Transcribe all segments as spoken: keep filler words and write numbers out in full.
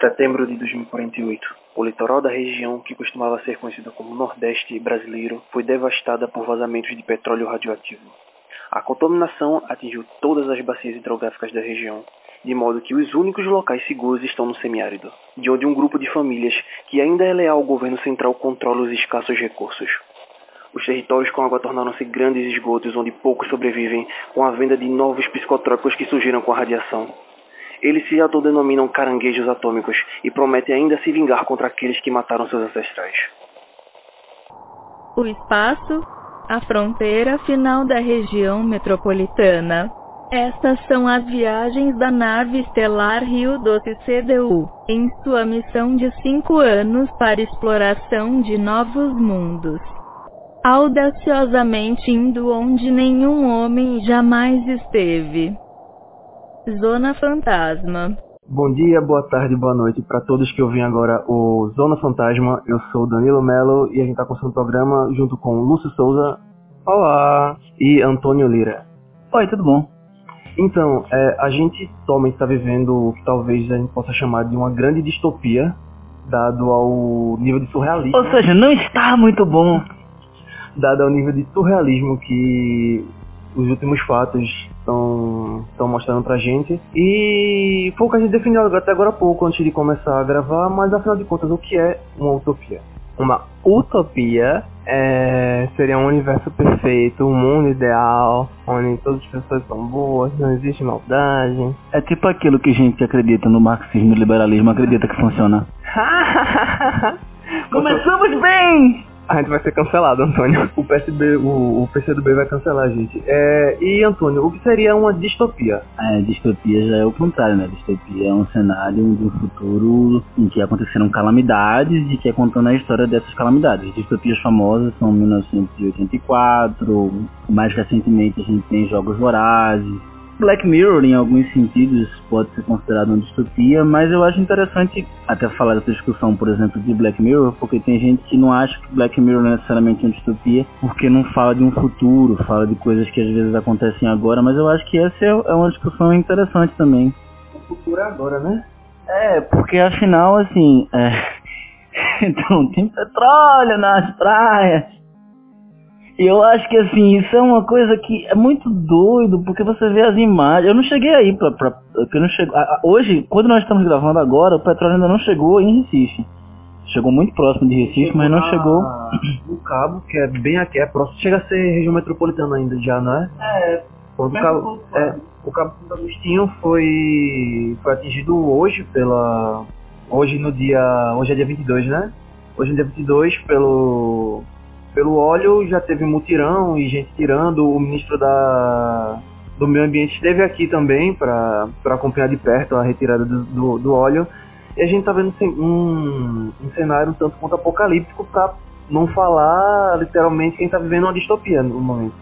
Setembro de dois mil e quarenta e oito. O litoral da região, que costumava ser conhecido como Nordeste brasileiro, foi devastada por vazamentos de petróleo radioativo. A contaminação atingiu todas as bacias hidrográficas da região, de modo que os únicos locais seguros estão no semiárido, de onde um grupo de famílias que ainda é leal ao governo central controla os escassos recursos. Os territórios com água tornaram-se grandes esgotos onde poucos sobrevivem com a venda de novos psicotrópicos que surgiram com a radiação. Eles se autodenominam caranguejos atômicos e prometem ainda se vingar contra aqueles que mataram seus ancestrais. O espaço, a fronteira final da região metropolitana. Estas são as viagens da nave estelar Rio doze C D U, em sua missão de cinco anos para exploração de novos mundos. Audaciosamente indo onde nenhum homem jamais esteve. Zona Fantasma. Bom dia, boa tarde, boa noite para todos que ouvem agora o Zona Fantasma. Eu sou o Danilo Melo e a gente está começando o programa junto com o Lúcio Souza. Olá! E Antônio Lira. Oi, tudo bom? Então, é, a gente somente está vivendo o que talvez a gente possa chamar de uma grande distopia, dado ao nível de surrealismo. Ou seja, não está muito bom. Dado ao nível de surrealismo que os últimos fatos estão mostrando pra gente. E foi o que a gente definiu até agora há pouco, antes de começar a gravar, mas afinal de contas, o que é uma utopia? Uma utopia é, seria um universo perfeito, um mundo ideal, onde todas as pessoas são boas, não existe maldade. É tipo aquilo que a gente acredita no marxismo e liberalismo, acredita que funciona. Começamos bem! A gente vai ser cancelado, Antônio. O P S B, o, o P C do B vai cancelar a gente. É, e, Antônio, o que seria uma distopia? É, distopia já é o contrário, né? Distopia é um cenário de um futuro em que aconteceram calamidades e que é contando a história dessas calamidades. Distopias famosas são mil novecentos e oitenta e quatro, mais recentemente a gente tem Jogos Vorazes. Black Mirror, em alguns sentidos, pode ser considerado uma distopia, mas eu acho interessante até falar dessa discussão, por exemplo, de Black Mirror, porque tem gente que não acha que Black Mirror não é necessariamente uma distopia, porque não fala de um futuro, fala de coisas que às vezes acontecem agora, mas eu acho que essa é uma discussão interessante também. O futuro é agora, né? É, porque afinal, assim, é... então, tem petróleo nas praias. E eu acho que assim, isso é uma coisa que é muito doido, porque você vê as imagens. Eu não cheguei aí pra... pra eu não chego, a, a, hoje, quando nós estamos gravando agora, o petróleo ainda não chegou em Recife. Chegou muito próximo de Recife, chegou, mas não a, chegou... No Cabo, que é bem aqui, é próximo. Chega a ser região metropolitana ainda já, não é? É. O Cabo, é, o Cabo Santo Agostinho foi, foi atingido hoje pela... Hoje no dia... Hoje é dia vinte e dois, né? Hoje é dia vinte e dois pelo... Pelo óleo já teve mutirão e gente tirando. O ministro da, do Meio Ambiente esteve aqui também para acompanhar de perto a retirada do, do, do óleo. E a gente está vendo um, um cenário tanto quanto apocalíptico, para não falar literalmente quem está vivendo uma distopia no momento.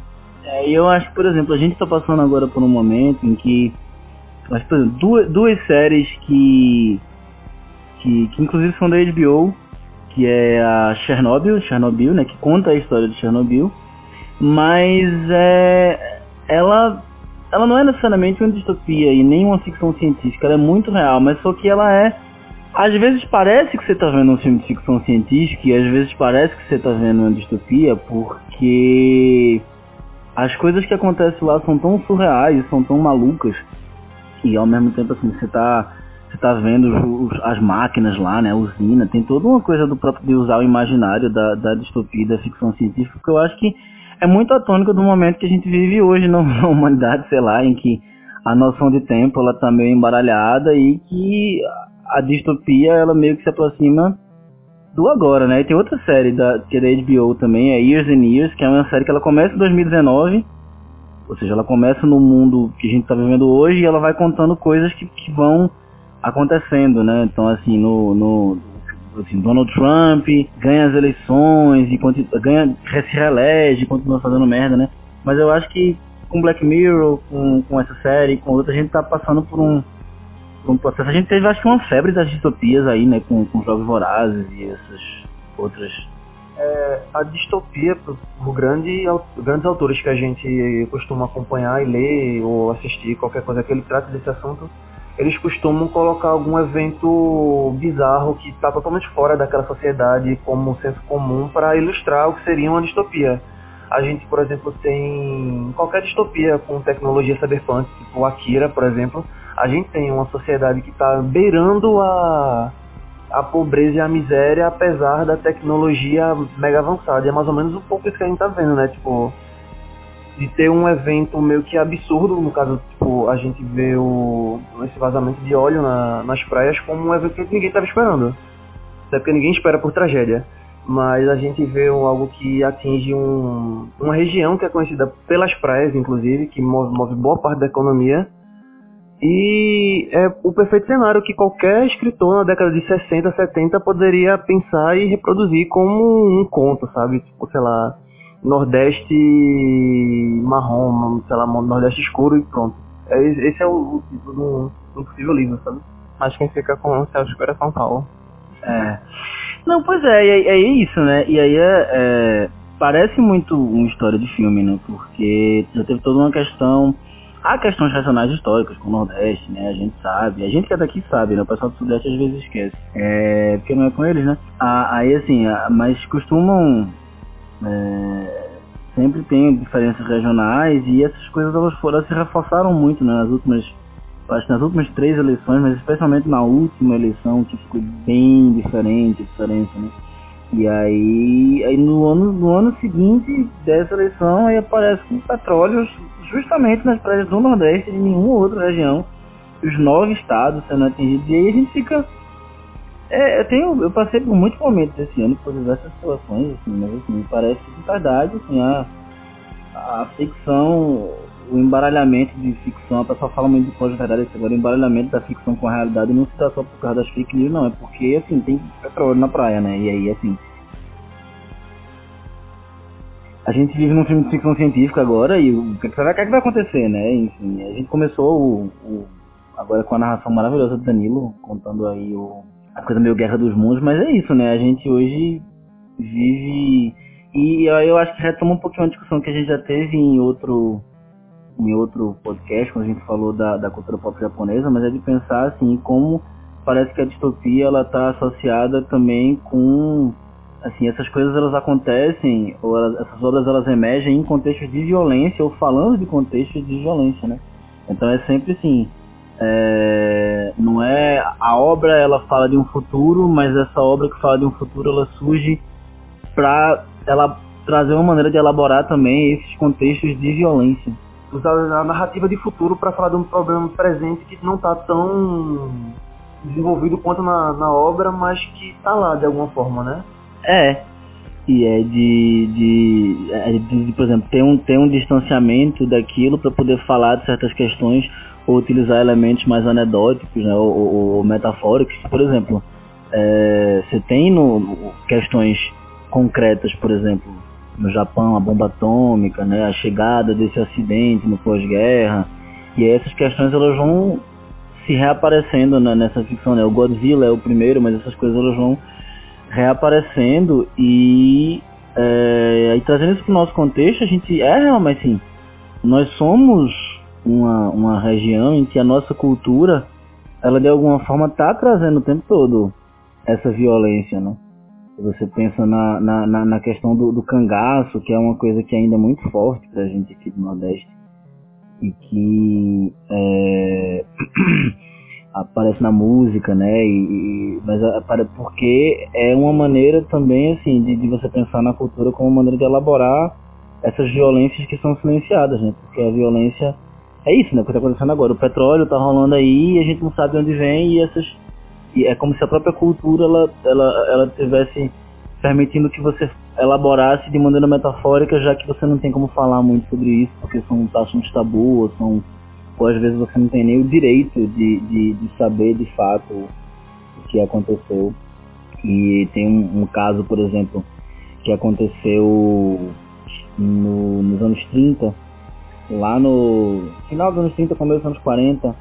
É, eu acho, por exemplo, a gente está passando agora por um momento em que... Mas, por exemplo, duas, duas séries que, que, que inclusive são da H B O... que é a Chernobyl, Chernobyl, né, que conta a história de Chernobyl, mas é, ela, ela não é necessariamente uma distopia e nem uma ficção científica, ela é muito real, mas só que ela é, às vezes parece que você está vendo um filme de ficção científica e às vezes parece que você está vendo uma distopia, porque as coisas que acontecem lá são tão surreais, são tão malucas, e ao mesmo tempo assim, você está... Você tá vendo os, as máquinas lá, né, a usina, tem toda uma coisa do próprio de usar o imaginário da, da distopia, da ficção científica, que eu acho que é muito atônico do momento que a gente vive hoje na, na humanidade, sei lá, em que a noção de tempo, ela tá meio embaralhada e que a distopia, ela meio que se aproxima do agora, né, e tem outra série da, que é da H B O também, é Years and Years, que é uma série que ela começa em dois mil e dezenove, ou seja, ela começa no mundo que a gente tá vivendo hoje e ela vai contando coisas que, que vão acontecendo, né? Então, assim, no, no assim, Donald Trump ganha as eleições e continua, ganha, se reelege e continua fazendo merda, né? Mas eu acho que com Black Mirror, com, com essa série, com outra, a gente tá passando por um, por um processo. A gente teve, acho que, uma febre das distopias aí, né? Com, com Jogos Vorazes e essas outras. É, a distopia, por grande, grandes autores que a gente costuma acompanhar e ler ou assistir, qualquer coisa que ele trata desse assunto, eles costumam colocar algum evento bizarro que está totalmente fora daquela sociedade como senso comum para ilustrar o que seria uma distopia. A gente, por exemplo, tem qualquer distopia com tecnologia cyberpunk, tipo Akira, por exemplo. A gente tem uma sociedade que está beirando a, a pobreza e a miséria, apesar da tecnologia mega avançada. E é mais ou menos um pouco isso que a gente está vendo, né? Tipo, de ter um evento meio que absurdo, no caso, tipo, a gente vê o, esse vazamento de óleo na, nas praias como um evento que ninguém estava esperando. Até porque ninguém espera por tragédia. Mas a gente vê algo que atinge um, uma região que é conhecida pelas praias, inclusive, que move, move boa parte da economia. E é o perfeito cenário que qualquer escritor na década de sessenta, setenta poderia pensar e reproduzir como um conto, sabe? Tipo, sei lá, Nordeste marrom, sei lá, Nordeste escuro e pronto. Esse é o título do, do possível livro, sabe? Mas quem fica com o céu escuro é São Paulo. É... Não, pois é, é, é isso, né? E aí é, é, parece muito uma história de filme, né? Porque já teve toda uma questão... Há questões racionais históricas com o Nordeste, né? A gente sabe, a gente que é daqui sabe, né? O pessoal do Sudeste às vezes esquece. É, porque não é com eles, né? Ah, aí assim, ah, mas costumam... É, sempre tem diferenças regionais e essas coisas elas foram, elas se reforçaram muito, né? Nas últimas... Acho que nas últimas três eleições, mas especialmente na última eleição, que ficou bem diferente a diferença, né? E aí, aí no, ano, no ano seguinte dessa eleição, aí aparece com petróleos justamente nas praias do Nordeste, de nenhuma outra região, os nove estados sendo atingidos. E aí a gente fica... É, eu, tenho, eu passei por muitos momentos esse ano, por diversas situações, assim, mas assim, me parece de verdade, assim, a, a ficção... O embaralhamento de ficção, a pessoa fala muito de pós-verdade agora, o embaralhamento da ficção com a realidade não se dá só por causa das fake news, não, é porque, assim, tem petróleo na praia, né, e aí, assim... A gente vive num filme de ficção científica agora e o que, que vai acontecer, né, enfim, a gente começou o, o, agora com a narração maravilhosa do Danilo, contando aí o, a coisa meio Guerra dos Mundos, mas é isso, né, a gente hoje vive... E aí eu acho que retoma um pouquinho a discussão que a gente já teve em outro... em outro podcast, quando a gente falou da, da cultura pop japonesa, mas é de pensar assim, como parece que a distopia ela está associada também com, assim, essas coisas elas acontecem, ou elas, essas obras elas emergem em contextos de violência, ou falando de contextos de violência, né? Então é sempre assim, é, não é, a obra ela fala de um futuro, mas essa obra que fala de um futuro, ela surge para ela trazer uma maneira de elaborar também esses contextos de violência. Usar a narrativa de futuro para falar de um problema presente que não está tão desenvolvido quanto na, na obra, mas que está lá de alguma forma, né? É, e é de, de, é de por exemplo, ter um, ter um distanciamento daquilo para poder falar de certas questões ou utilizar elementos mais anedóticos, né, ou, ou, ou metafóricos. Por exemplo, é, você tem no, no, questões concretas, por exemplo, no Japão, a bomba atômica, né, a chegada desse acidente no pós-guerra, e essas questões elas vão se reaparecendo, né, nessa ficção, né, o Godzilla é o primeiro, mas essas coisas elas vão reaparecendo e, é, e trazendo isso para o nosso contexto, a gente é realmente assim, nós somos uma, uma região em que a nossa cultura, ela de alguma forma está trazendo o tempo todo essa violência, né? Você pensa na, na, na, na questão do, do cangaço, que é uma coisa que ainda é muito forte pra gente aqui do Nordeste e que é, aparece na música, né? E, e, mas porque é uma maneira também assim de, de você pensar na cultura como uma maneira de elaborar essas violências que são silenciadas, né? Porque a violência é isso, né? O que está acontecendo agora. O petróleo tá rolando aí e a gente não sabe de onde vem e essas... E é como se a própria cultura ela, ela, ela tivesse permitindo que você elaborasse de maneira metafórica, já que você não tem como falar muito sobre isso, porque são taxas de tabu, ou, são, ou às vezes você não tem nem o direito de, de, de saber de fato o que aconteceu. E tem um, um caso, por exemplo, que aconteceu no, nos anos trinta, lá no final dos anos trinta, começo dos anos quarenta,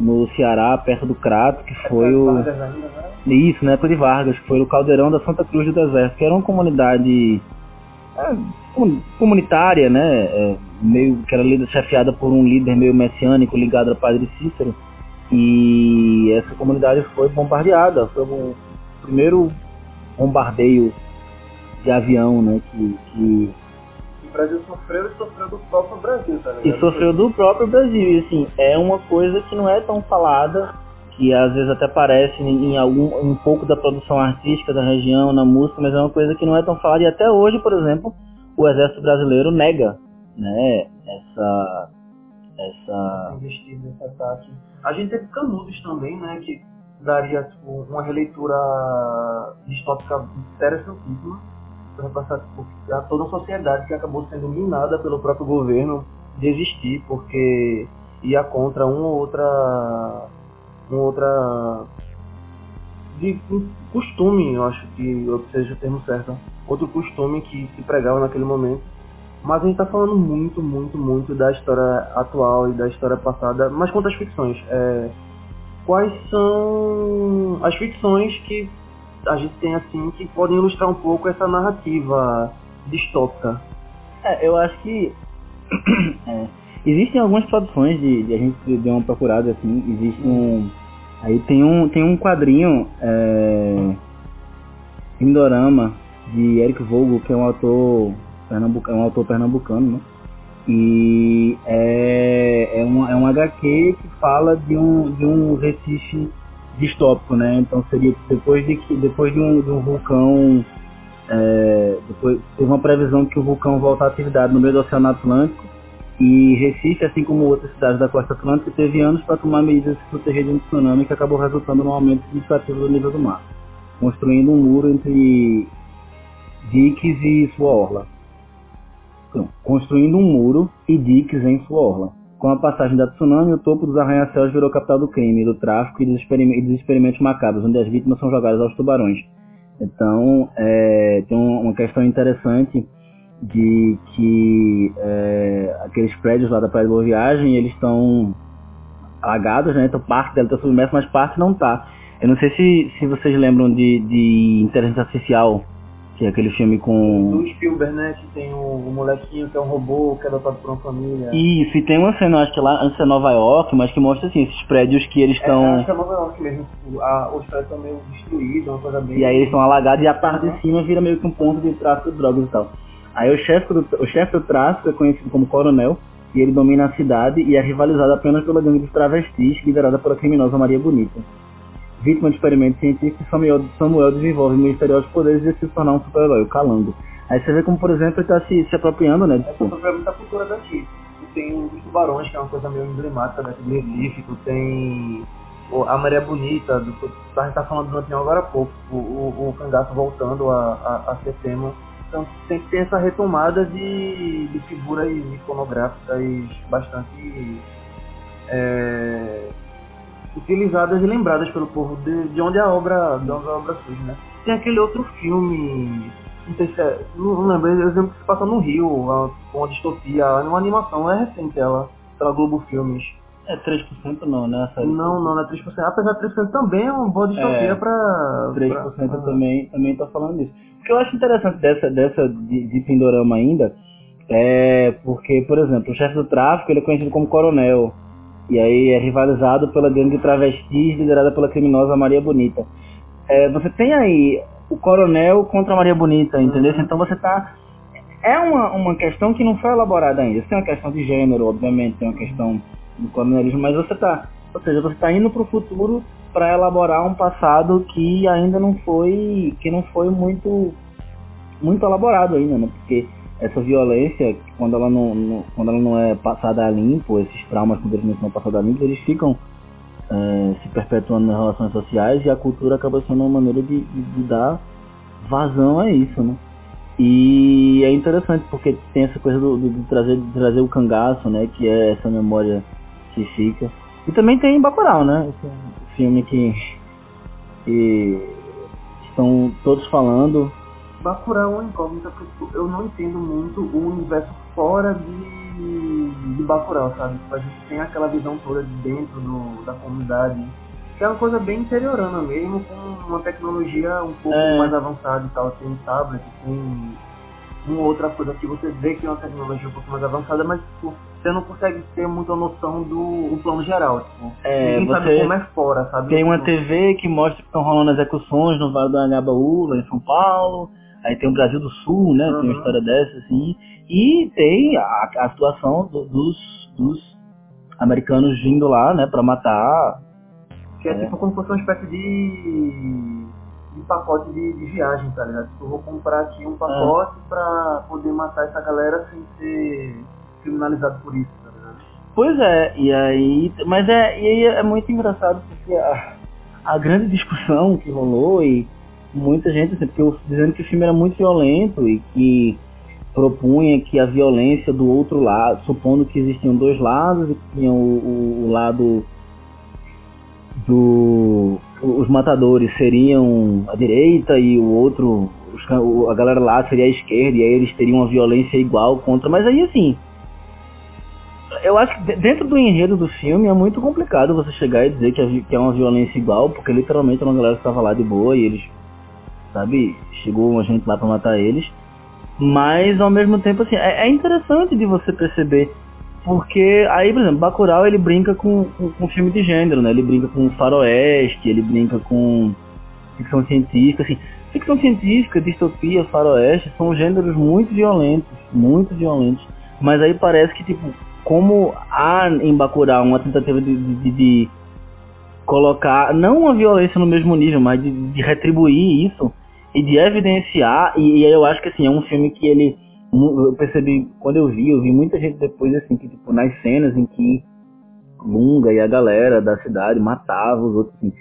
no Ceará, perto do Crato, que foi o... Vargas ainda, né? Isso, na época de Vargas, que foi o Caldeirão da Santa Cruz do Deserto, que era uma comunidade é, comunitária, né, é, meio, que era chefiada por um líder meio messiânico ligado a Padre Cícero, E essa comunidade foi bombardeada. Foi o primeiro bombardeio de avião, né? Que, que... o Brasil sofreu e sofreu do próprio Brasil, tá ligado? E sofreu do próprio Brasil. E assim, é uma coisa que não é tão falada, que às vezes até aparece em algum, um pouco da produção artística da região, na música, mas é uma coisa que não é tão falada. E até hoje, por exemplo, o Exército Brasileiro nega, né, essa... essa... investir nesse ataque. A gente teve Canudos também, né, que daria tipo, uma releitura distópica interessantíssima para passar por toda a sociedade que acabou sendo minada pelo próprio governo de existir, porque ia contra uma ou outra... uma outra... de um costume, eu acho que seja o termo certo, outro costume que se pregava naquele momento. Mas a gente está falando muito, muito, muito da história atual e da história passada. Mas quanto às ficções, é, quais são as ficções que a gente tem assim que podem ilustrar um pouco essa narrativa distópica? É, eu acho que é, existem algumas produções de, de a gente deu uma procurada assim, existe um, aí tem um tem um quadrinho é, em dorama de Eric Vogo, que é um autor é um autor pernambucano, né? E é, é, um, é um agá quê que fala de um, de um Recife distópico, né? Então seria depois de que depois de um, de um vulcão, é, depois, teve uma previsão que o vulcão volta à atividade no meio do Oceano Atlântico, e Recife, assim como outras cidades da costa atlântica, teve anos para tomar medidas de se proteger de um tsunami que acabou resultando num aumento significativo do nível do mar, construindo um muro entre diques e sua orla. Construindo um muro e diques em sua orla. Com a passagem da tsunami, o topo dos arranha-céus virou capital do crime, do tráfico e dos, experim- e dos experimentos macabros, onde as vítimas são jogadas aos tubarões. Então, é, tem uma questão interessante de que é, aqueles prédios lá da Praia de Boa Viagem, eles estão alagados, né? Então parte dela está submersa, mas parte não está. Eu não sei se, se vocês lembram de, de Inteligência Artificial, que é aquele filme com... do Spielberg, né? Que tem o, o molequinho que é um robô, que é adotado por uma família. Isso, e tem uma cena, acho que lá, antes é Nova York, mas que mostra, assim, esses prédios que eles estão... É, acho que é Nova York mesmo, a, os prédios estão meio destruídos, uma coisa bem... E aí eles estão alagados e a parte uhum. de cima vira meio que um ponto de tráfico de drogas e tal. Aí o chefe do, o chefe do tráfico é conhecido como Coronel, e ele domina a cidade e é rivalizado apenas pela gangue dos travestis, liderada pela criminosa Maria Bonita. Vítima de experimentos científicos, Samuel, Samuel desenvolve misteriosos poderes e se tornar um super-herói, o Calango. Aí você vê como, por exemplo, ele está se, se apropriando, né? Tipo... é sobre muita cultura daqui. Tem os tubarões, que é uma coisa meio emblemática, né? Tem Recife, tem a Maria Bonita, do... a gente tá falando do Antônio agora há pouco, o, o, o cangaço voltando a, a, a ser tema. Então sempre tem essa retomada de, de figuras iconográficas bastante... É... utilizadas e lembradas pelo povo de, de onde a obra de onde a obra surge, né? Tem aquele outro filme, não sei se é, não, não lembro, eu lembro que se passa no Rio, com a distopia, uma animação, é recente ela, pela Globo Filmes. É três por cento não, né? Essa... Não, não, não é três por cento, apesar de três por cento também é uma boa distopia é, pra... três por cento pra... Eu também, também tô falando disso. O que eu acho interessante dessa, dessa de, de Pindorama ainda, é porque, por exemplo, o chefe do tráfico, ele é conhecido como Coronel, e aí é rivalizado pela gangue de travestis, liderada pela criminosa Maria Bonita. É, você tem aí o Coronel contra a Maria Bonita, entendeu? Uhum. Então você tá... É uma, uma questão que não foi elaborada ainda. Você tem uma questão de gênero, obviamente, tem uma questão do coronelismo, mas você tá... Ou seja, você tá indo pro futuro para elaborar um passado que ainda não foi... que não foi muito, muito elaborado ainda, né? Porque... essa violência, quando ela não, não, quando ela não é passada a limpo, esses traumas, quando eles não são passados a limpo, eles ficam é, se perpetuando nas relações sociais, e a cultura acaba sendo uma maneira de, de, de dar vazão a isso, né? E é interessante, porque tem essa coisa do, do, de, trazer, de trazer o cangaço, né? Que é essa memória que fica. E também tem Bacurau, né? Esse filme que, que estão todos falando... Bacurau é uma incógnita, porque eu não entendo muito o universo fora de, de Bacurau, sabe? A gente tem aquela visão toda de dentro do, da comunidade, que é uma coisa bem interiorana mesmo, com uma tecnologia um pouco é. mais avançada e tal. Tem tablet, tem uma outra coisa que você vê que é uma tecnologia um pouco mais avançada, mas tipo, você não consegue ter muita noção do plano geral, tipo, é, ninguém sabe como é fora, sabe? Tem uma T V que mostra que estão rolando execuções no Vale do Anhangabaú, em São Paulo, aí tem o Brasil do Sul, né, uhum. Tem uma história dessa, assim, e tem a, a situação do, dos, dos americanos indo lá, né, pra matar... Que é, é. tipo como se fosse uma espécie de... de pacote de, de viagem, tá ligado? Eu vou comprar aqui um pacote é. pra poder matar essa galera sem ser criminalizado por isso, tá ligado? Pois é, e aí... Mas é, e aí é muito engraçado porque a, a grande discussão que rolou e muita gente, assim, porque eu, dizendo que o filme era muito violento e que propunha que a violência do outro lado, supondo que existiam dois lados, e que tinha o, o, o lado do... os matadores seriam a direita e o outro, os, a galera lá seria a esquerda, e aí eles teriam uma violência igual contra, mas aí assim, eu acho que dentro do enredo do filme é muito complicado você chegar e dizer que é, que é uma violência igual, porque literalmente uma galera que estava lá de boa e eles, sabe, chegou uma gente lá pra matar eles, mas ao mesmo tempo assim, é, é interessante de você perceber. Porque aí, por exemplo, Bacurau, ele brinca com, com, com filme de gênero, né? Ele brinca com faroeste, ele brinca com ficção científica, assim. Ficção científica, distopia, faroeste, são gêneros muito violentos, muito violentos. Mas aí parece que, tipo, como há em Bacurau uma tentativa de, de, de colocar, não uma violência no mesmo nível, mas de, de retribuir isso e de evidenciar, e, e eu acho que, assim, é um filme que ele... Eu percebi, quando eu vi, eu vi muita gente depois, assim, que, tipo, nas cenas em que Lunga e a galera da cidade matava os outros, assim,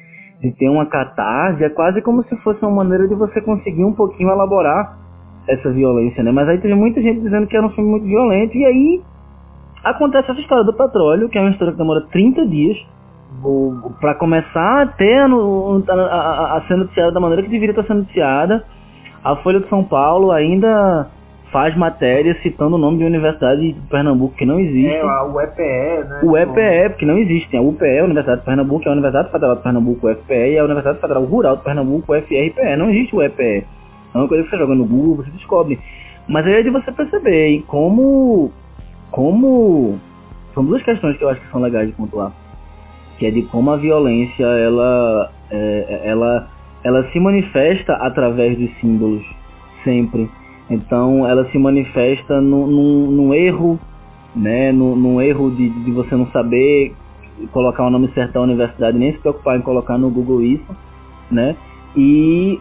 de ter uma catarse, é quase como se fosse uma maneira de você conseguir um pouquinho elaborar essa violência, né? Mas aí teve muita gente dizendo que era um filme muito violento, e aí acontece essa história do petróleo, que é uma história que demora trinta dias pra começar a ter no, a, a, a ser noticiada da maneira que deveria estar sendo noticiada. A Folha de São Paulo ainda... faz matéria citando o nome de universidade de Pernambuco que não existe. É, a U E P E, né? O U E P E, porque não existe. A U P E, a Universidade de Pernambuco, a Universidade Federal de Pernambuco, o U F P E, e a Universidade Federal Rural de Pernambuco, o U F R P E. Não existe o U E P E. É uma coisa que você joga no Google, você descobre. Mas aí é de você perceber, hein? Como... Como... São duas questões que eu acho que são legais de pontuar. Que é de como a violência, ela... É, ela, ela se manifesta através dos símbolos. Sempre. Então ela se manifesta num, num, num erro, né? Num, num erro de, de você não saber colocar o nome certo da universidade, nem se preocupar em colocar no Google isso, né? E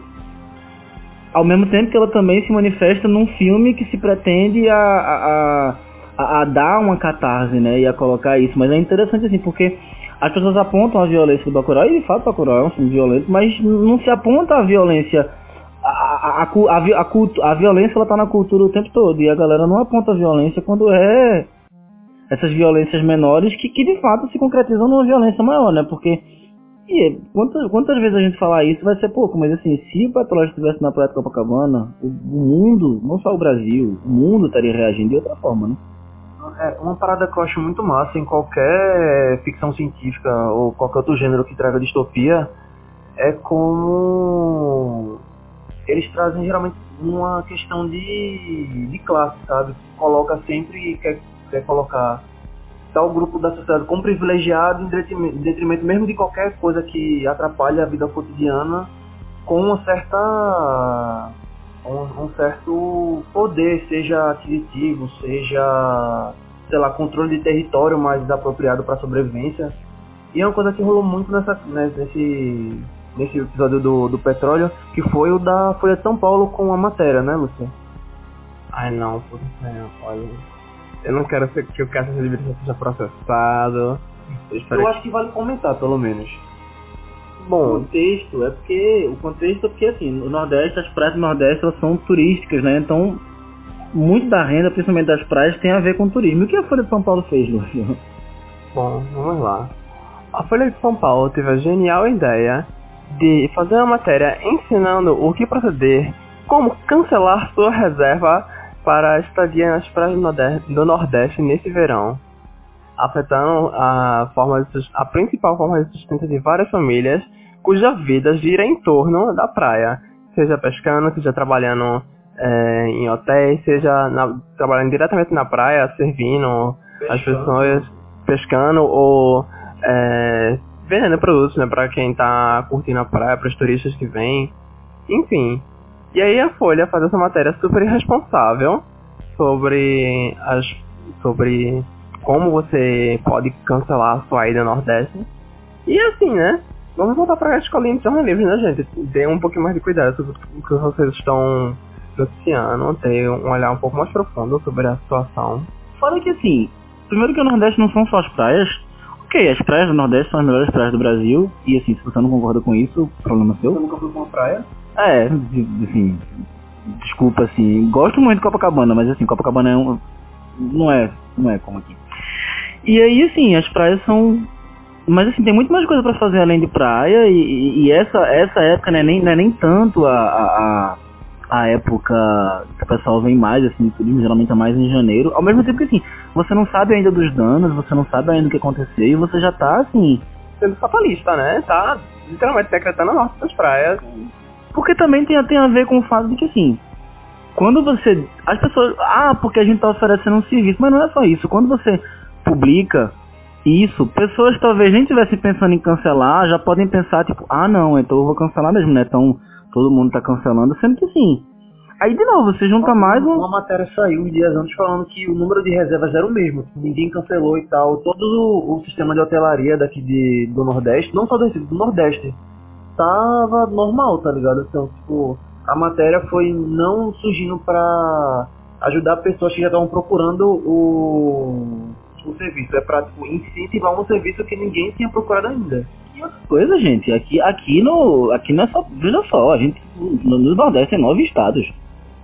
ao mesmo tempo que ela também se manifesta num filme que se pretende a, a, a, a dar uma catarse, né? E a colocar isso. Mas é interessante assim, porque as pessoas apontam a violência do Bacurau, e de fato Bacurau é um filme violento, mas não se aponta a violência. A, a, a, a, a, a violência, ela tá na cultura o tempo todo, e a galera não aponta a violência quando é essas violências menores que, que de fato se concretizam numa violência maior, né? Porque e, quantas, quantas vezes a gente falar isso vai ser pouco, mas assim, se o petróleo estivesse na praia de Copacabana, o, o mundo, não só o Brasil, o mundo estaria reagindo de outra forma, né? É uma parada que eu acho muito massa em qualquer ficção científica ou qualquer outro gênero que traga distopia, é como... eles trazem geralmente uma questão de, de classe, sabe? Coloca sempre, quer, quer colocar tal grupo da sociedade como privilegiado, em detrimento, em detrimento mesmo de qualquer coisa que atrapalhe a vida cotidiana, com uma certa, um, um certo poder, seja aquisitivo, seja, sei lá, controle de território mais desapropriado para sobrevivência. E é uma coisa que rolou muito nessa, nesse... nesse episódio do, do petróleo, que foi o da Folha de São Paulo com a matéria, né, Lúcio? Ai, não, puta, olha... Eu não quero ser, que o caso de liberação seja processado... Eu acho que... que vale comentar, pelo menos. Bom, o contexto é porque... O contexto é porque, assim, o Nordeste, as praias do Nordeste, elas são turísticas, né? Então, muito da renda, principalmente das praias, tem a ver com turismo. E o que a Folha de São Paulo fez, Lúcio? Bom, vamos lá. A Folha de São Paulo teve a genial ideia... de fazer uma matéria ensinando o que proceder, como cancelar sua reserva para a estadia nas praias do Nordeste nesse verão, afetando a, forma de, a principal forma de sustento de várias famílias cuja vida gira em torno da praia, seja pescando, seja trabalhando é, em hotéis, seja na, trabalhando diretamente na praia, servindo pescando. As pessoas, pescando ou é, vendendo produtos, né, para quem tá curtindo a praia, para os turistas que vêm, enfim. E aí a Folha faz essa matéria super irresponsável sobre as sobre como você pode cancelar a sua ida ao Nordeste. E assim, né? Vamos voltar para a escolinha de jornalismo, né, gente? Dê um pouquinho mais de cuidado sobre o que vocês estão noticiando, ter um olhar um pouco mais profundo sobre a situação. Fora que assim, primeiro que o Nordeste não são só as praias. Ok, as praias do Nordeste são as melhores praias do Brasil. E assim, se você não concorda com isso, problema seu. Você nunca foi pra uma praia? É, assim, desculpa, assim, gosto muito de Copacabana, mas assim, Copacabana é um, não é, não é como aqui. E aí, assim, as praias são, mas assim, tem muito mais coisa pra fazer além de praia, e, e essa, essa época, né, nem, não é nem tanto a, a, a época que o pessoal vem mais, assim, turismo geralmente é mais em janeiro, ao mesmo tempo que, assim, você não sabe ainda dos danos, você não sabe ainda o que aconteceu, e você já tá, assim, sendo fatalista, né, tá literalmente decretando a morte das praias. Porque também tem, tem a ver com o fato de que, assim, quando você... As pessoas... Ah, porque a gente tá oferecendo um serviço. Mas não é só isso. Quando você publica isso, pessoas talvez nem estivessem pensando em cancelar, já podem pensar, tipo, ah, não, então eu vou cancelar mesmo, né? Então, todo mundo tá cancelando, sendo que sim. Aí, de novo, você junta mais um... Uma matéria saiu uns dias antes falando que o número de reservas era o mesmo. Ninguém cancelou e tal. Todo o, o sistema de hotelaria daqui de, do Nordeste, não só do Recife, do Nordeste, tava normal, tá ligado? Então, tipo, a matéria foi não surgindo pra ajudar pessoas que já estavam procurando o, o serviço. É pra, tipo, incentivar um serviço que ninguém tinha procurado ainda. E outra coisa, gente, aqui, aqui no... Aqui não é só... Veja só, a gente... No Nordeste tem nove estados.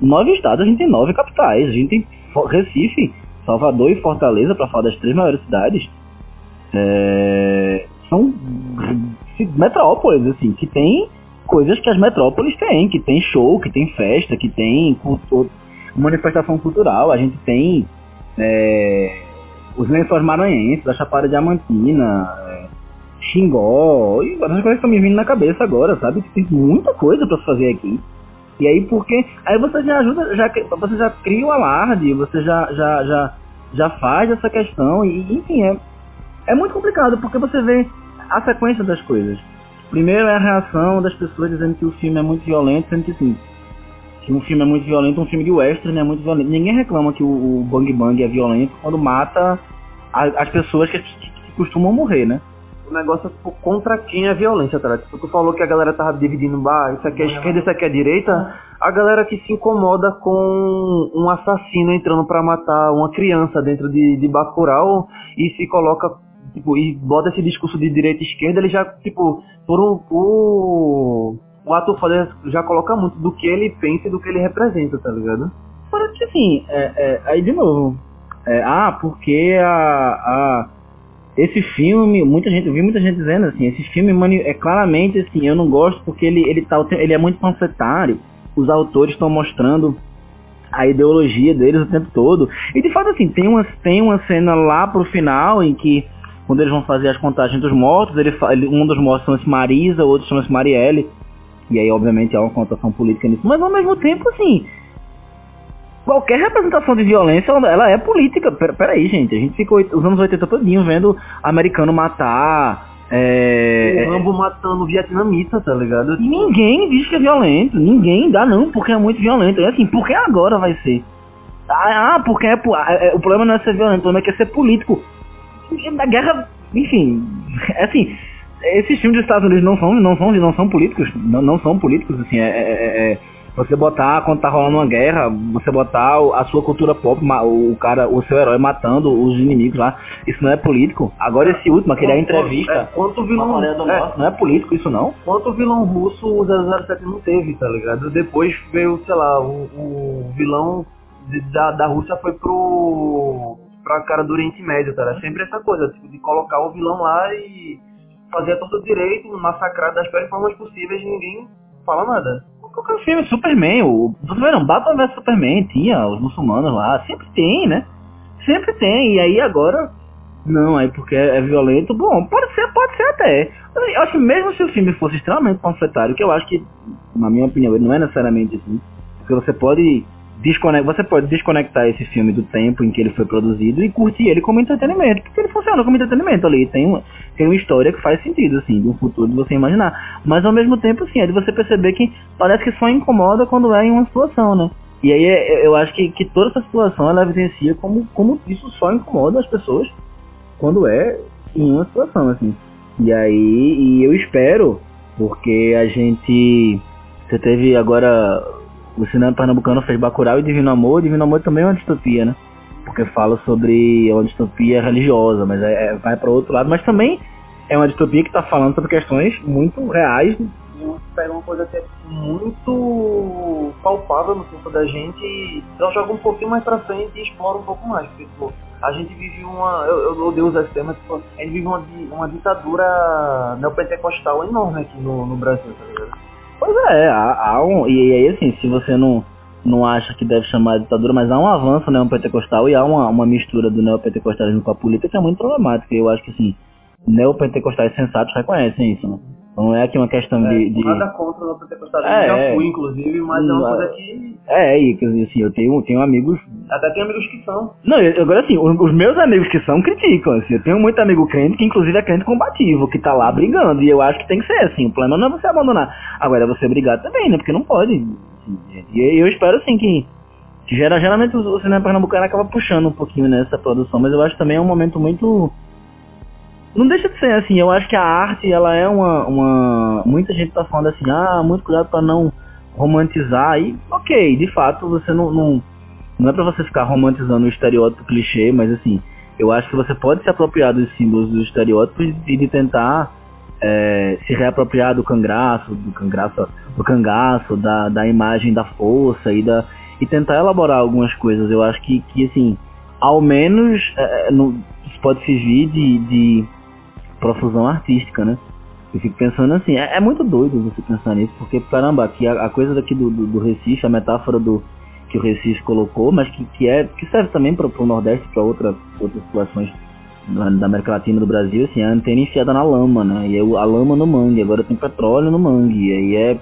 Nove estados, a gente tem nove capitais. A gente tem Recife, Salvador e Fortaleza, pra falar das três maiores cidades. É... São... metrópoles, assim, que tem coisas que as metrópoles têm, que tem show, que tem festa, que tem cultu- manifestação cultural, a gente tem é, os lençóis maranhenses, a Chapada Diamantina, é, Xingó, e várias coisas estão me vindo na cabeça agora, sabe? Tem muita coisa pra se fazer aqui. E aí porque aí você já ajuda, já, você já cria o alarde, você já, já, já, já faz essa questão, e enfim, é, é muito complicado, porque você vê a sequência das coisas. Primeiro é a reação das pessoas dizendo que o filme é muito violento, sendo que sim, que um filme é muito violento, um filme de western é muito violento. Ninguém reclama que o, o Bang Bang é violento quando mata a, as pessoas que, que, que costumam morrer, né? O negócio é tipo, contra quem é violência, tá? Tipo, tu falou que a galera tava dividindo, bah, isso aqui é esquerda, isso aqui é direita. A galera que se incomoda com um assassino entrando pra matar uma criança dentro de, de Bacurau e se coloca... Tipo, e bota esse discurso de direita e esquerda, ele já, tipo, por um, o, o ator foda já coloca muito do que ele pensa e do que ele representa, tá ligado? Parece que assim, é, é, aí de novo, é, ah, porque a, a, esse filme, muita gente, eu vi muita gente dizendo assim, esse filme mani- é claramente assim, eu não gosto porque ele, ele, tá, ele é muito panfletário, os autores estão mostrando a ideologia deles o tempo todo, e de fato assim, tem uma, tem uma cena lá pro final em que quando eles vão fazer as contagens dos mortos, ele, ele, um dos mortos chama-se Marisa, o outro chama-se Marielle. E aí, obviamente, há uma conotação política nisso. Mas, ao mesmo tempo, assim... Qualquer representação de violência, ela é política. Pera, peraí, gente. A gente ficou os anos oitenta todinho vendo americano matar... É, o Rambo matando vietnamita, tá ligado? E ninguém diz que é violento. Ninguém dá, não, porque é muito violento. É assim, por que agora vai ser? Ah, porque é, é, o problema não é ser violento, o problema é que é ser político. Da guerra, enfim, assim, esses filmes dos Estados Unidos não são, não são, não são políticos, não, não são políticos, assim, é, é, é você botar, quando tá rolando uma guerra, você botar a sua cultura pop, o cara, o seu herói matando os inimigos lá, isso não é político. Agora esse último, aquele é a entrevista, é, quanto vilão, é, não é político isso não. Quanto vilão russo o zero zero sete não teve, tá ligado? Depois veio, sei lá, o, o vilão de, da, da Rússia foi pro... pra cara do Oriente Médio, tá? É sempre essa coisa, tipo, de colocar o vilão lá e fazer a todo direito, massacrar das piores formas possíveis e ninguém fala nada. Qualquer filme, Superman, o Superman, Batman versus Superman, tinha os muçulmanos lá, sempre tem, né? Sempre tem, e aí agora, não, aí porque é violento, bom, pode ser, pode ser até. Eu acho que mesmo se o filme fosse extremamente panfletário, que eu acho que, na minha opinião, ele não é necessariamente assim, Porque você pode, descone- você pode desconectar esse filme do tempo em que ele foi produzido e curtir ele como entretenimento. Porque ele funciona como entretenimento ali. Tem uma, tem uma história que faz sentido, assim, de um futuro de você imaginar. Mas ao mesmo tempo, assim, é de você perceber que parece que só incomoda quando é em uma situação, né? E aí eu acho que, que toda essa situação ela evidencia como, como isso só incomoda as pessoas quando é em uma situação, assim. E aí e eu espero, porque a gente... Você teve agora... O cinema pernambucano fez Bacurau e Divino Amor. Divino Amor também é uma distopia, né? Porque fala sobre uma distopia religiosa, mas é, vai para outro lado. Mas também é uma distopia que está falando sobre questões muito reais. Pega uma coisa que é muito palpável no tempo da gente e então joga um pouquinho mais pra frente e explora um pouco mais, porque tipo, a gente vive uma, eu, eu odeio usar esse termo, tipo, a gente vive uma, uma ditadura neopentecostal enorme aqui no, no Brasil, tá ligado? Pois é, há, há um, e aí assim, se você não, não acha que deve chamar de ditadura, mas há um avanço neopentecostal e há uma, uma mistura do neopentecostalismo com a política que é muito problemática, e eu acho que assim, neopentecostais sensatos reconhecem isso, né? Não é aqui uma questão é, de, de... Nada contra o neopentecostalismo, é, já fui, inclusive, mas é uma coisa que... É, e assim, eu tenho, tenho amigos... Até tenho amigos que são. Não, eu, agora assim, os, os meus amigos que são criticam, assim, eu tenho muito amigo crente, que inclusive é crente combativo, que tá lá brigando, e eu acho que tem que ser, assim, o plano não é você abandonar. Agora é você brigar também, né, porque não pode. Assim, e eu, eu espero, assim, que, que geralmente o cinema pernambucano acaba puxando um pouquinho nessa produção, mas eu acho também é um momento muito... Não deixa de ser assim, eu acho que a arte, ela é uma... uma... Muita gente tá falando assim, ah, muito cuidado pra não romantizar. E, ok, de fato, você não... Não, não é pra você ficar romantizando o estereótipo clichê, mas assim, eu acho que você pode se apropriar dos símbolos dos estereótipos e de tentar é, se reapropriar do cangaço, do cangaço, do cangaço da, da imagem da força e, da, e tentar elaborar algumas coisas. Eu acho que, que assim, ao menos é, não, isso pode servir de... de profusão artística, né? Eu fico pensando assim, é, é muito doido você pensar nisso, porque, caramba, aqui a, a coisa daqui do, do, do Recife, a metáfora do, que o Recife colocou, mas que, que, é, que serve também para o Nordeste, para outra, outras situações da América Latina, do Brasil, assim, é a antena enfiada na lama, né? E é a lama no mangue, agora tem petróleo no mangue, e aí é...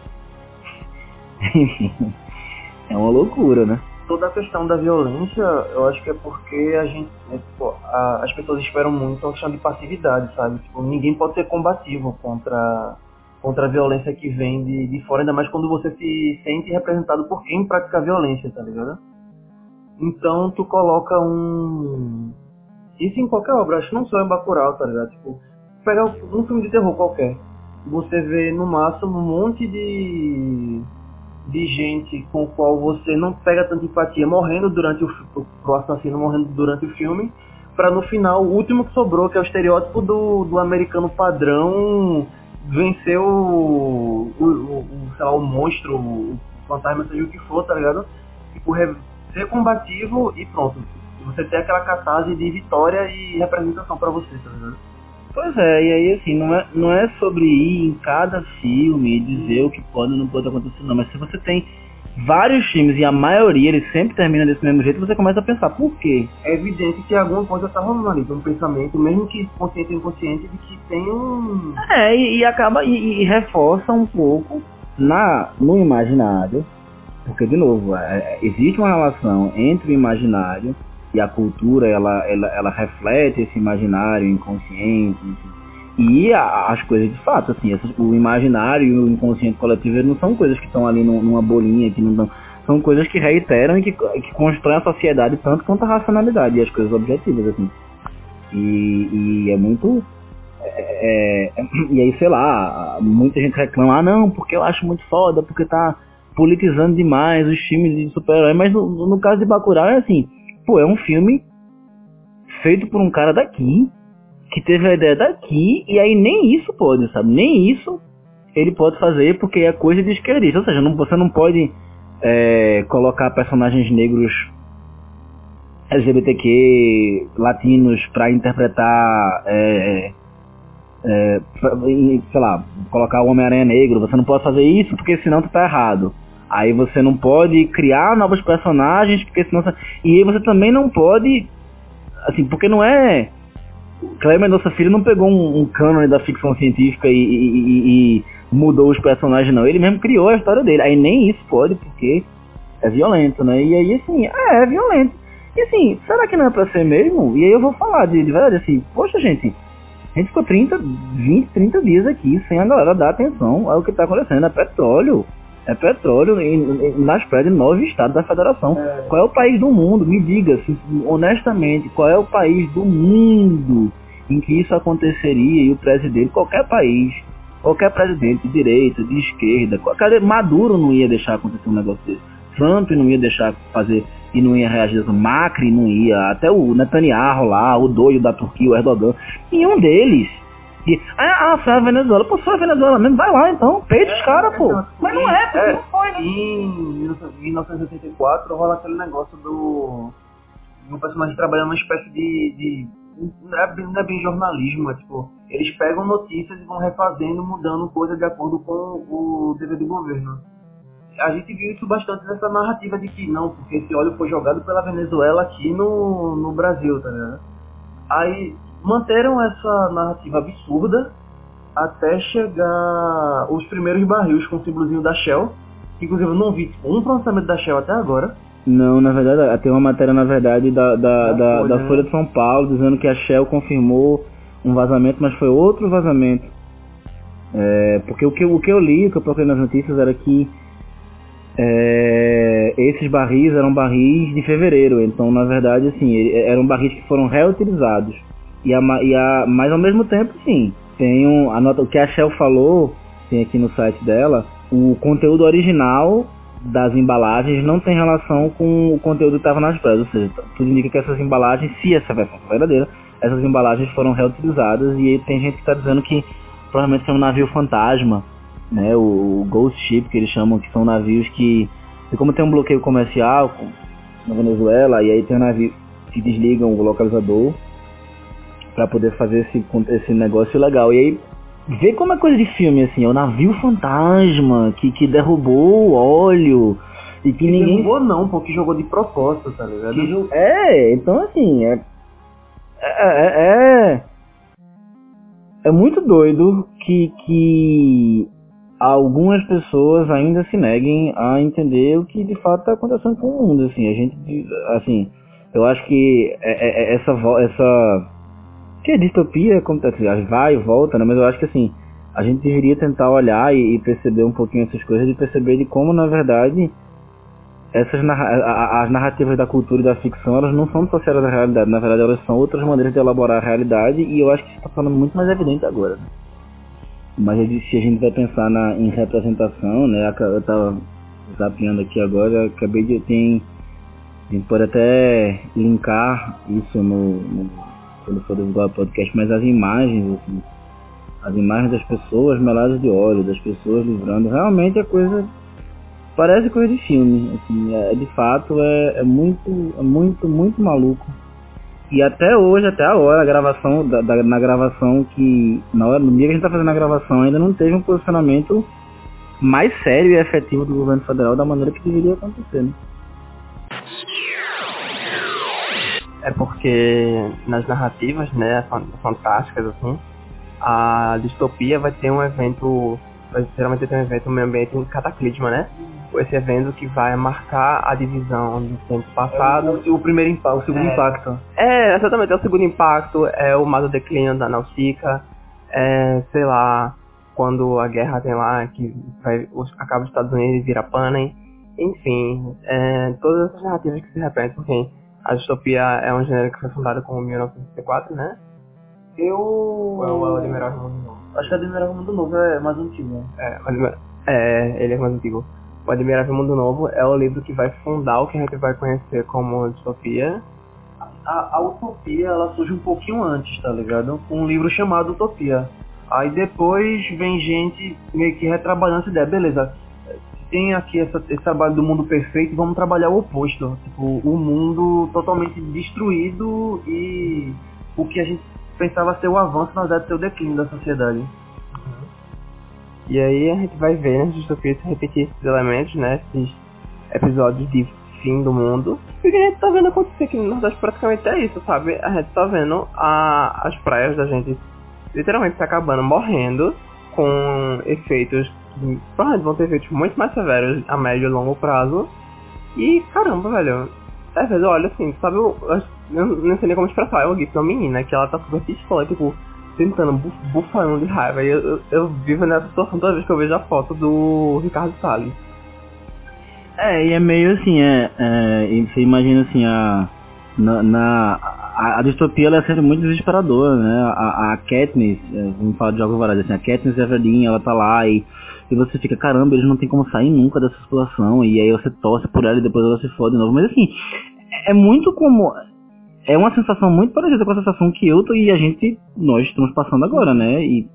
é uma loucura, né? Toda a questão da violência, eu acho que é porque a gente, né, tipo, a, as pessoas esperam muito a questão de passividade, sabe? Tipo, ninguém pode ser combativo contra, contra a violência que vem de, de fora, ainda mais quando você se sente representado por quem pratica a violência, tá ligado? Então, tu coloca um... Isso em qualquer obra, acho que não só em Bacurau, tá ligado? Tipo, pegar um filme de terror qualquer, você vê no máximo um monte de... de gente com o qual você não pega tanta empatia morrendo durante o filme, pro assassino morrendo durante o filme, pra no final o último que sobrou, que é o estereótipo do, do americano padrão, vencer o, o, o, sei lá, o monstro, o fantasma, seja o que for, tá ligado? Tipo, ser combativo e pronto. Você tem aquela catarse de vitória e representação pra você, tá ligado? Pois é, e aí assim, não é, não é sobre ir em cada filme e dizer o que pode ou não pode acontecer, não. Mas se você tem vários filmes e a maioria eles sempre terminam desse mesmo jeito, você começa a pensar, por quê? É evidente que alguma coisa tá rolando ali, um pensamento, mesmo que consciente ou inconsciente, de que tem um... É, e, e acaba, e, e reforça um pouco na, no imaginário, porque de novo, é, existe uma relação entre o imaginário e a cultura, ela, ela, ela reflete esse imaginário inconsciente, enfim. E a, as coisas de fato, assim, essas, o imaginário e o inconsciente coletivo não são coisas que estão ali num, numa bolinha, que não tão, são coisas que reiteram e que, que constroem a sociedade tanto quanto a racionalidade e as coisas objetivas, assim. E, e é muito... É, é, e aí, sei lá, muita gente reclama, ah não, porque eu acho muito foda, porque tá politizando demais os filmes de super-herói, mas no, no caso de Bacurau é assim... Pô, é um filme feito por um cara daqui, que teve a ideia daqui, e aí nem isso pode, sabe? Nem isso ele pode fazer, porque é coisa de esquerdista. Ou seja, não, você não pode é, colocar personagens negros L G B T Q, latinos, pra interpretar, é, é, sei lá, colocar o Homem-Aranha negro. Você não pode fazer isso, porque senão tu tá errado. Aí você não pode criar novos personagens, porque senão... E aí você também não pode... Assim, porque não é... Cléber Mendonça Filho não pegou um, um cânone da ficção científica e, e, e, e mudou os personagens, não. Ele mesmo criou a história dele. Aí nem isso pode, porque é violento, né? E aí, assim, é, é violento. E assim, será que não é pra ser mesmo? E aí eu vou falar de, de verdade, assim, poxa, gente, a gente ficou trinta, vinte, trinta dias aqui sem a galera dar atenção ao que tá acontecendo. É petróleo. É petróleo em, em, nas praias de nove estados da federação. É. Qual é o país do mundo? Me diga, assim, honestamente, qual é o país do mundo em que isso aconteceria e o presidente, qualquer país, qualquer presidente de direita, de esquerda, qualquer, Maduro não ia deixar acontecer um negócio desse. Trump não ia deixar fazer e não ia reagir. Macri não ia, até o Netanyahu lá, o doido da Turquia, o Erdogan, nenhum deles. E, ah, só a Venezuela, pô, só a Venezuela mesmo, vai lá então, peita os caras, pô. Mas não é, porque não foi, né? Em mil novecentos e oitenta e quatro rola aquele negócio do... um personagem trabalhando numa espécie de... de... Não é, não é bem jornalismo, é tipo, eles pegam notícias e vão refazendo, mudando coisas de acordo com o dever do governo. A gente viu isso bastante nessa narrativa de que não, porque esse óleo foi jogado pela Venezuela aqui no, no Brasil, tá ligado? Aí manteram essa narrativa absurda até chegar os primeiros barris com o símbolozinho da Shell, que inclusive eu não vi um pronunciamento da Shell até agora. Não, na verdade, tem uma matéria, na verdade, da, da, da, Folha, da Folha de São Paulo, dizendo que a Shell confirmou um vazamento, mas foi outro vazamento. É, porque o que, o que eu li, o que eu procurei nas notícias, era que é, esses barris eram barris de fevereiro. Então, na verdade, assim, eram barris que foram reutilizados. E a, e a, mas, ao mesmo tempo, sim, tem um, a nota, o que a Shell falou, tem aqui no site dela, o conteúdo original das embalagens não tem relação com o conteúdo que estava nas praias, ou seja, tudo indica que essas embalagens, se essa versão for verdadeira, essas embalagens foram reutilizadas. E tem gente que está dizendo que provavelmente é um navio fantasma, né, o Ghost Ship, que eles chamam, que são navios que, como tem um bloqueio comercial na Venezuela, e aí tem um navio que desligam o localizador para poder fazer esse, esse negócio legal. E aí, vê como é coisa de filme, assim, é o navio fantasma que, que derrubou o óleo e que, que ninguém... Derrubou não, porque jogou de propósito, tá ligado? Que... É, então assim, é... É... É, é muito doido que, que algumas pessoas ainda se neguem a entender o que de fato tá acontecendo com o mundo, assim, a gente, assim, eu acho que é, é, é essa... essa... que é distopia, como tá, vai e volta, né? Mas eu acho que assim, a gente deveria tentar olhar e, e perceber um pouquinho essas coisas, e perceber de como, na verdade, essas narra- a, as narrativas da cultura e da ficção, elas não são sociais da realidade, na verdade elas são outras maneiras de elaborar a realidade, e eu acho que isso está ficando muito mais evidente agora. Mas se a gente vai pensar na, em representação, né? Eu tava zapeando aqui agora, acabei de... Tem, a gente pode até linkar isso no... no pelo Foda-se Podcast, mas as imagens, assim, as imagens das pessoas meladas de óleo, das pessoas livrando, realmente é coisa, parece coisa de filme, assim, é, de fato é, é muito, é muito, muito maluco. E até hoje, até a hora, a gravação, da, da, na gravação que, na hora, no dia que a gente tá fazendo a gravação, ainda não teve um posicionamento mais sério e efetivo do governo federal da maneira que deveria acontecer, né? É porque nas narrativas, né, fantásticas, assim, a distopia vai ter um evento, vai geralmente ter um evento no meio ambiente, um cataclisma, né? Esse evento que vai marcar a divisão do tempo passado. É o, o primeiro impacto, o segundo é, impacto. É, exatamente, é o segundo impacto, é o mais declínio da Nausica, é, sei lá, quando a guerra tem lá, que vai, os, acaba os Estados Unidos e vira Panem, enfim, é, todas essas narrativas que se repetem, porque... A distopia é um gênero que foi fundado com mil novecentos e sessenta e quatro, né? Eu... Ou é o Admirável Mundo Novo? Acho que o Admirável Mundo Novo é mais antigo, né? É, Admir... é, ele é mais antigo. O Admirável Mundo Novo é o livro que vai fundar o que a gente vai conhecer como distopia. A, a, a Utopia, ela surge um pouquinho antes, tá ligado? Com um livro chamado Utopia. Aí depois vem gente meio que retrabalhando essa ideia, beleza. Tem aqui essa, esse trabalho do mundo perfeito, vamos trabalhar o oposto, tipo, o mundo totalmente destruído e o que a gente pensava ser o avanço, na verdade, ser o declínio da sociedade. Uhum. E aí a gente vai ver, né, distopia se repetir esses elementos, né, esses episódios de fim do mundo. E o que a gente tá vendo acontecer aqui no Nordeste praticamente é isso, sabe? A gente tá vendo a, as praias da gente literalmente se acabando, morrendo, com efeitos... provavelmente vão ter efeitos muito mais severos a médio e longo prazo, E caramba, velho. É, velho, olha assim, sabe, eu, eu, eu não sei nem como expressar, é o GIF da menina, que ela tá super pistola, tipo, tentando, buf, bufando de raiva. E eu, eu, eu vivo nessa situação toda vez que eu vejo a foto do Ricardo Salles. É, e é meio assim, é, é e você imagina assim, a, na, na a, a distopia ela é sempre muito desesperadora, né, a, a Katniss, é, vamos falar de Jogos Vorazes, assim, a Katniss é a velhinha, ela tá lá e, e você fica, caramba, eles não tem como sair nunca dessa situação, e aí você torce por ela e depois ela se fode de novo, mas assim, é, é muito como, é uma sensação muito parecida com a sensação que eu tô e a gente, nós estamos passando agora, né, e...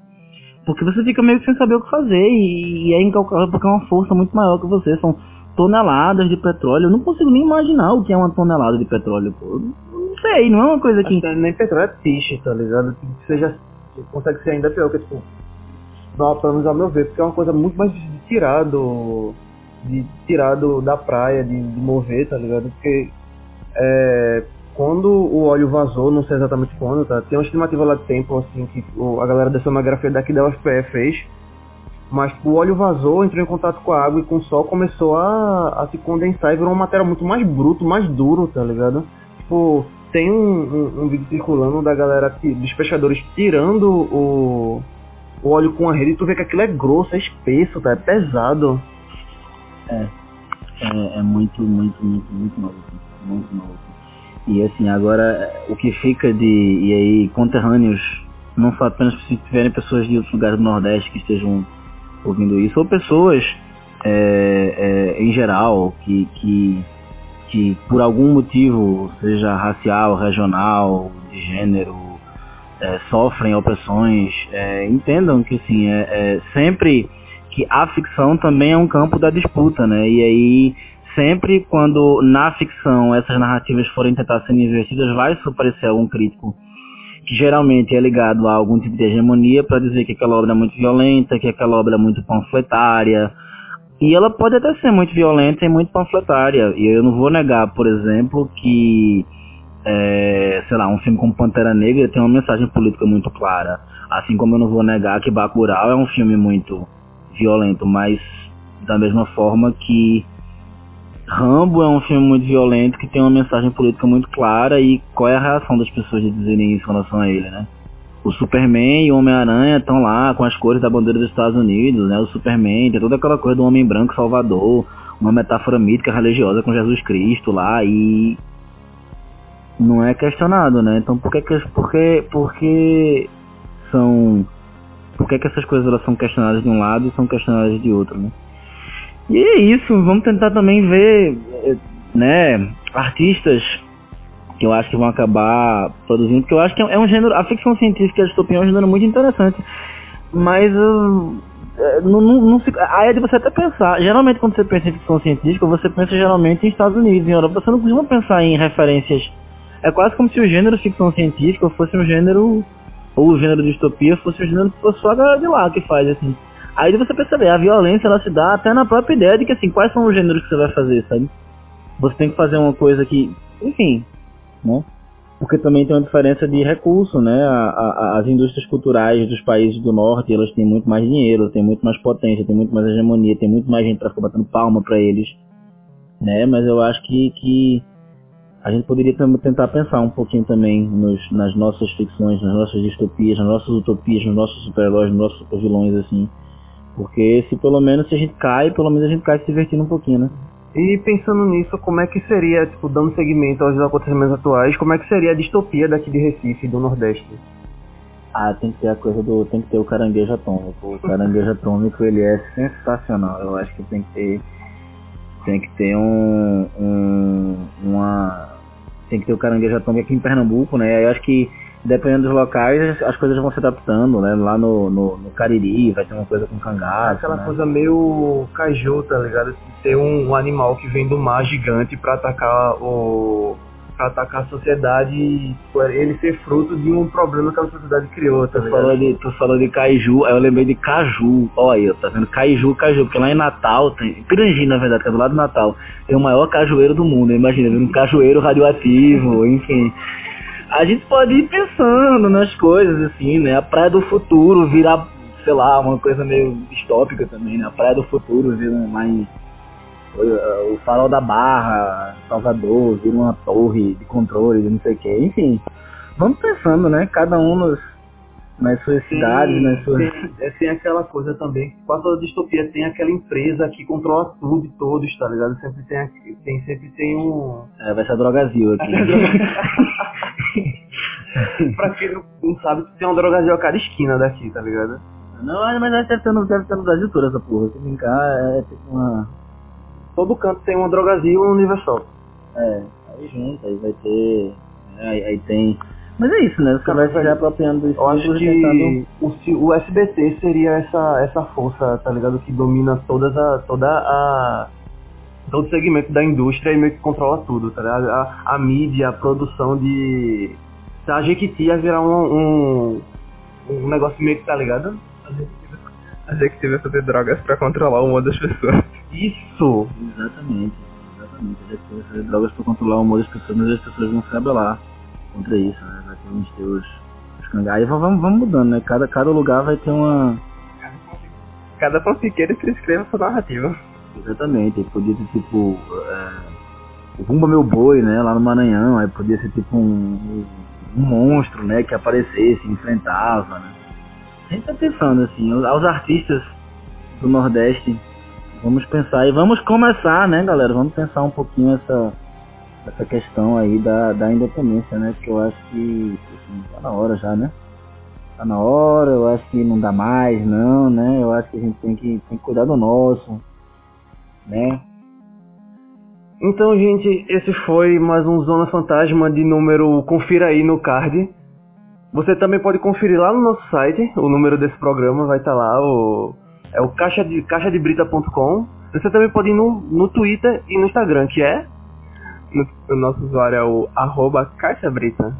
Porque você fica meio que sem saber o que fazer e, e é incalculável porque é uma força muito maior que você, são... toneladas de petróleo, eu não consigo nem imaginar o que é uma tonelada de petróleo, pô. Não sei, não é uma coisa que... Até nem petróleo é piche, tá ligado? Que seja, que consegue ser ainda pior, que tipo, não, pelo menos ao meu ver, porque é uma coisa muito mais de tirar do, de tirar do, da praia, de, de mover, tá ligado? Porque é, quando o óleo vazou, não sei exatamente quando, tá? Tem uma estimativa lá de tempo, assim, que a galera da sonografia daqui da U F P E fez. Mas o óleo vazou, entrou em contato com a água e com o sol começou a, a se condensar e virou um material muito mais bruto, mais duro, tá ligado? Tipo, tem um, um, um vídeo circulando da galera, dos pescadores tirando o, o óleo com a rede e tu vê que aquilo é grosso, é espesso, tá? É pesado. É, é, é muito, muito, muito, muito novo, muito novo. E assim, agora o que fica de, e aí, conterrâneos, não só apenas se tiverem pessoas de outros lugares do Nordeste que estejam... ouvindo isso, ou pessoas é, é, em geral que, que, que por algum motivo, seja racial, regional, de gênero, é, sofrem opressões, é, entendam que assim, é, é, sempre que a ficção também é um campo da disputa, né? E aí sempre quando na ficção essas narrativas forem tentar ser investidas, vai aparecer algum crítico que geralmente é ligado a algum tipo de hegemonia para dizer que aquela obra é muito violenta, que aquela obra é muito panfletária. E ela pode até ser muito violenta e muito panfletária. E eu não vou negar, por exemplo, que, é, sei lá, um filme como Pantera Negra tem uma mensagem política muito clara. Assim como eu não vou negar que Bacurau é um filme muito violento, mas da mesma forma que Rambo é um filme muito violento que tem uma mensagem política muito clara. E qual é a reação das pessoas de dizerem isso em relação a ele, né? O Superman e o Homem-Aranha estão lá com as cores da bandeira dos Estados Unidos, né? O Superman tem toda aquela coisa do homem branco salvador, uma metáfora mítica religiosa com Jesus Cristo lá, e não é questionado, né? Então por que, que, por que, por que são por que, que essas coisas elas são questionadas de um lado e são questionadas de outro, né? E é isso, vamos tentar também ver, né, artistas que eu acho que vão acabar produzindo, porque eu acho que é um gênero, a ficção científica e a distopia é um gênero muito interessante, mas uh, não, não, não se, a ideia de você até pensar, geralmente quando você pensa em ficção científica, você pensa geralmente em Estados Unidos, em Europa, você não costuma pensar em referências, é quase como se o gênero ficção científica fosse um gênero, ou o gênero de distopia fosse um gênero que fosse só a galera de lá que faz, assim. Aí você percebe, a violência ela se dá até na própria ideia de que assim, quais são os gêneros que você vai fazer, sabe? Você tem que fazer uma coisa que, enfim, né? Porque também tem uma diferença de recurso, né? A, a, as indústrias culturais dos países do norte, elas têm muito mais dinheiro, têm muito mais potência, têm muito mais hegemonia, tem muito mais gente pra ficar batendo palma pra eles, né? Mas eu acho que, que a gente poderia tentar pensar um pouquinho também nos, nas nossas ficções, nas nossas distopias, nas nossas utopias, nos nossos super-heróis, nos nossos super-vilões, assim. Porque se pelo menos se a gente cai, pelo menos a gente cai se divertindo um pouquinho, né? E pensando nisso, como é que seria, tipo, dando seguimento aos acontecimentos atuais, como é que seria a distopia daqui de Recife, do Nordeste? Ah, tem que ter a coisa do... tem que ter o caranguejo atômico. O caranguejo atômico, ele é sensacional. Eu acho que tem que ter... tem que ter um... um uma... tem que ter o caranguejo atômico aqui em Pernambuco, né? Eu acho que dependendo dos locais, as coisas vão se adaptando, né? Lá no, no, no Cariri vai ter uma coisa com cangaço. Aquela, né, coisa meio caju, tá ligado? Ter um, um animal que vem do mar gigante pra atacar o... pra atacar a sociedade e ele ser fruto de um problema que a sociedade criou, tá ligado? Tu falou de, tu falou de caju, aí eu lembrei de caju. Olha aí, tá vendo? Caju, caju. Porque lá em Natal, tem, Pirangi, na verdade, que é do lado do Natal, tem o maior cajueiro do mundo, imagina, um cajueiro radioativo, enfim... A gente pode ir pensando nas coisas, assim, né? A Praia do Futuro virar, sei lá, uma coisa meio distópica também, né? A Praia do Futuro virar lá em, o farol da Barra, Salvador, vira uma torre de controle, não sei o que, enfim. Vamos pensando, né? Cada um nos, nas suas tem, cidades, nas suas... Tem, tem aquela coisa também, que quase toda distopia tem aquela empresa que controla tudo e todos, tá ligado? Sempre tem, tem, sempre tem um... É, vai ser a Drogazil aqui. Pra quem não sabe, tem uma Drogazil a cada esquina daqui, tá ligado? Não, mas deve ter no, deve ter no Brasil toda essa porra. Se brincar, é tipo uma... Todo canto tem uma Drogazil e um Universal. É, aí junto, aí vai ter... Aí, aí tem... Mas é isso, né? Você vai se apropriando dos... Eu acho que o, o S B T seria essa, essa força, tá ligado? Que domina todas a, toda a... todo o segmento da indústria e meio que controla tudo, tá ligado? A, a mídia, a produção de... A Jequiti ia virar um, um... um negócio meio que, tá ligado? A Jequiti vai fazer drogas pra controlar o humor das pessoas. Isso! Exatamente, exatamente. A Jequiti vai fazer drogas pra controlar o humor das pessoas, mas as pessoas vão se abelar contra isso, né? Vai ter uns teus cangais, vamos, vamos mudando, né? Cada, cada lugar vai ter uma... Cada fanfiqueiro que escreva sua narrativa. Exatamente, podia ter tipo... É, o Rumba Meu Boi, né? Lá no Maranhão, aí podia ser tipo um, um monstro, né? Que aparecesse, enfrentava, né? A gente tá pensando assim, aos artistas do Nordeste, vamos pensar e vamos começar, né, galera? Vamos pensar um pouquinho essa... essa questão aí da, da independência, né? Porque eu acho que assim, tá na hora já, né? Tá na hora, eu acho que não dá mais, não, né? Eu acho que a gente tem que, tem que cuidar do nosso, né? Então, gente, esse foi mais um Zona Fantasma de número... Confira aí no card. Você também pode conferir lá no nosso site, o número desse programa vai estar lá, o... é o caixa de, caixa de brita ponto com. Você também pode ir no, no Twitter e no Instagram, que é... No, o nosso usuário é o arroba caixabrita.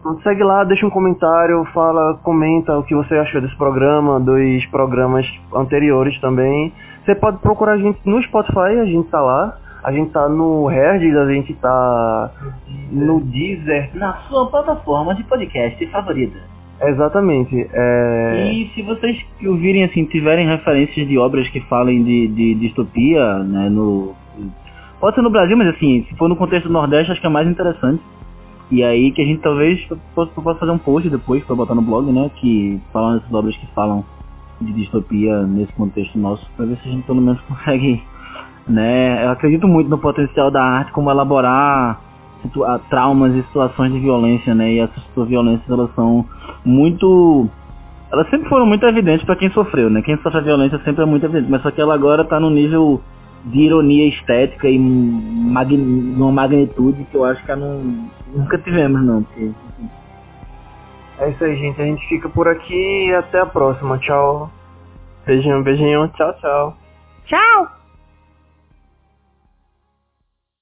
Então, segue lá, deixa um comentário, fala, comenta o que você achou desse programa, dos programas anteriores também. Você pode procurar a gente no Spotify, a gente tá lá. A gente tá no Herd, a gente tá no Deezer. Na sua plataforma de podcast favorita. Exatamente. É... E se vocês que ouvirem assim, tiverem referências de obras que falem de, de distopia, né, no... Pode ser no Brasil, mas assim, se for no contexto do Nordeste, acho que é mais interessante. E aí que a gente talvez possa fazer um post depois pra botar no blog, né? Que falam essas obras que falam de distopia nesse contexto nosso, pra ver se a gente pelo menos consegue, né? Eu acredito muito no potencial da arte, como elaborar situa- traumas e situações de violência, né? E essas violências, elas são muito... Elas sempre foram muito evidentes pra quem sofreu, né? Quem sofre a violência sempre é muito evidente, mas só que ela agora tá no nível... de ironia estética e magn... uma magnitude que eu acho que eu não... nunca tivemos, não. Porque... É isso aí, gente. A gente fica por aqui e até a próxima. Tchau. Beijinho, beijinho. Tchau, tchau. Tchau!